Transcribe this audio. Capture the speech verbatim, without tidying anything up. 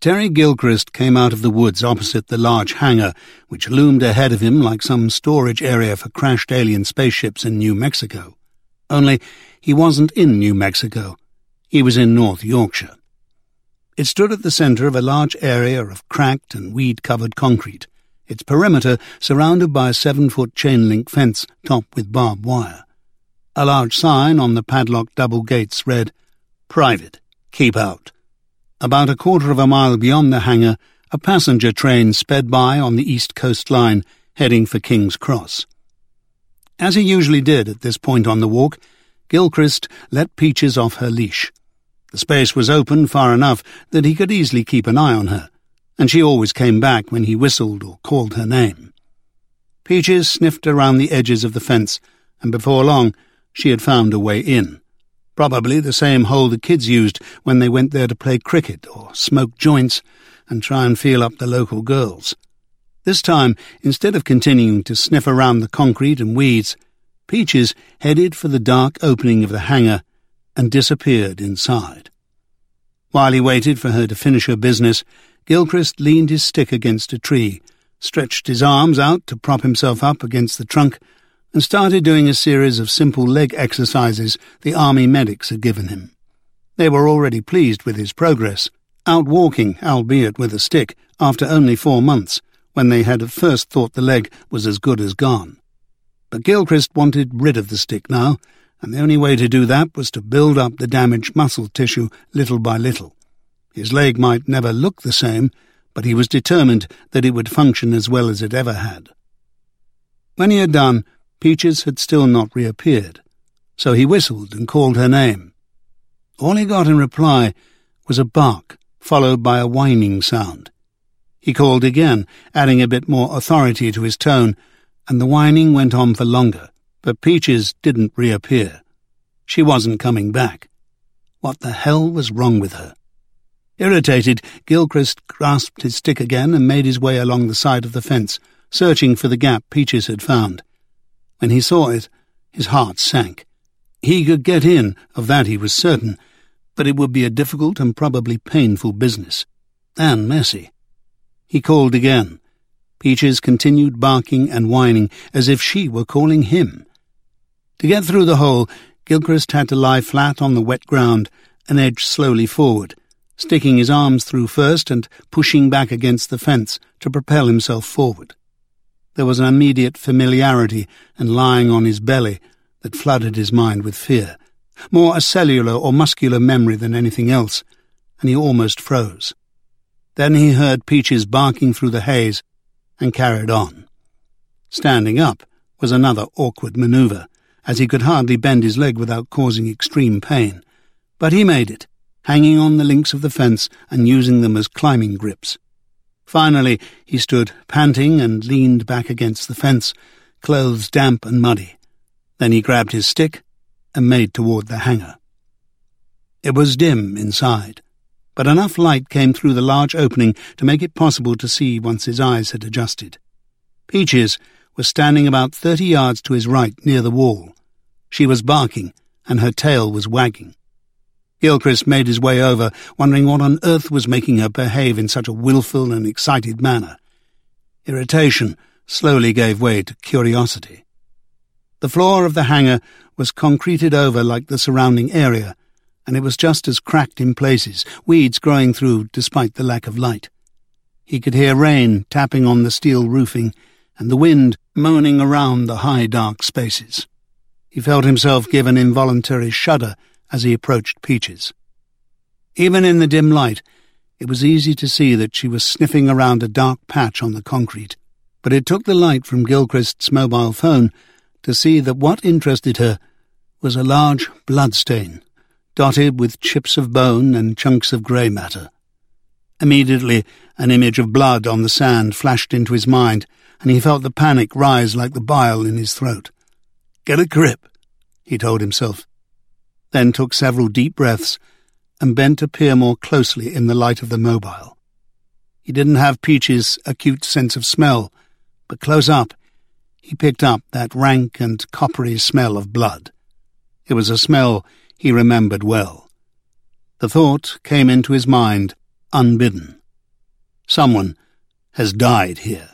Terry Gilchrist came out of the woods opposite the large hangar, which loomed ahead of him like some storage area for crashed alien spaceships in New Mexico. Only he wasn't in New Mexico. He was in North Yorkshire. It stood at the centre of a large area of cracked and weed-covered concrete, its perimeter surrounded by a seven-foot chain-link fence topped with barbed wire. A large sign on the padlocked double gates read, "Private. Keep out." About a quarter of a mile beyond the hangar, a passenger train sped by on the East Coast Line, heading for King's Cross. As he usually did at this point on the walk, Gilchrist let Peaches off her leash. The space was open far enough that he could easily keep an eye on her, and she always came back when he whistled or called her name. Peaches sniffed around the edges of the fence, and before long she had found a way in. Probably the same hole the kids used when they went there to play cricket or smoke joints and try and feel up the local girls. This time, instead of continuing to sniff around the concrete and weeds, Peaches headed for the dark opening of the hangar and disappeared inside. While he waited for her to finish her business, Gilchrist leaned his stick against a tree, stretched his arms out to prop himself up against the trunk, and started doing a series of simple leg exercises the army medics had given him. They were already pleased with his progress, out walking, albeit with a stick, after only four months, when they had at first thought the leg was as good as gone. But Gilchrist wanted rid of the stick now, and the only way to do that was to build up the damaged muscle tissue little by little. His leg might never look the same, but he was determined that it would function as well as it ever had. When he had done, Peaches had still not reappeared, so he whistled and called her name. All he got in reply was a bark, followed by a whining sound. He called again, adding a bit more authority to his tone, and the whining went on for longer, but Peaches didn't reappear. She wasn't coming back. What the hell was wrong with her? Irritated, Gilchrist grasped his stick again and made his way along the side of the fence, searching for the gap Peaches had found. When he saw it, his heart sank. He could get in, of that he was certain, but it would be a difficult and probably painful business, and messy. He called again. Peaches continued barking and whining as if she were calling him. To get through the hole, Gilchrist had to lie flat on the wet ground and edge slowly forward, sticking his arms through first and pushing back against the fence to propel himself forward. There was an immediate familiarity and lying on his belly that flooded his mind with fear, more a cellular or muscular memory than anything else, and he almost froze. Then he heard Peaches barking through the haze and carried on. Standing up was another awkward manoeuvre, as he could hardly bend his leg without causing extreme pain, but he made it, hanging on the links of the fence and using them as climbing grips. Finally, he stood, panting, and leaned back against the fence, clothes damp and muddy. Then he grabbed his stick and made toward the hangar. It was dim inside, but enough light came through the large opening to make it possible to see once his eyes had adjusted. Peaches was standing about thirty yards to his right near the wall. She was barking, and her tail was wagging. Gilchrist made his way over, wondering what on earth was making her behave in such a willful and excited manner. Irritation slowly gave way to curiosity. The floor of the hangar was concreted over like the surrounding area, and it was just as cracked in places, weeds growing through despite the lack of light. He could hear rain tapping on the steel roofing, and the wind moaning around the high dark spaces. He felt himself give an involuntary shudder as he approached Peaches. Even in the dim light, it was easy to see that she was sniffing around a dark patch on the concrete, but it took the light from Gilchrist's mobile phone to see that what interested her was a large bloodstain, dotted with chips of bone and chunks of grey matter. Immediately, an image of blood on the sand flashed into his mind, and he felt the panic rise like the bile in his throat. "Get a grip," he told himself, then took several deep breaths and bent to peer more closely in the light of the mobile. He didn't have Peaches' acute sense of smell, but close up, he picked up that rank and coppery smell of blood. It was a smell he remembered well. The thought came into his mind, unbidden. Someone has died here.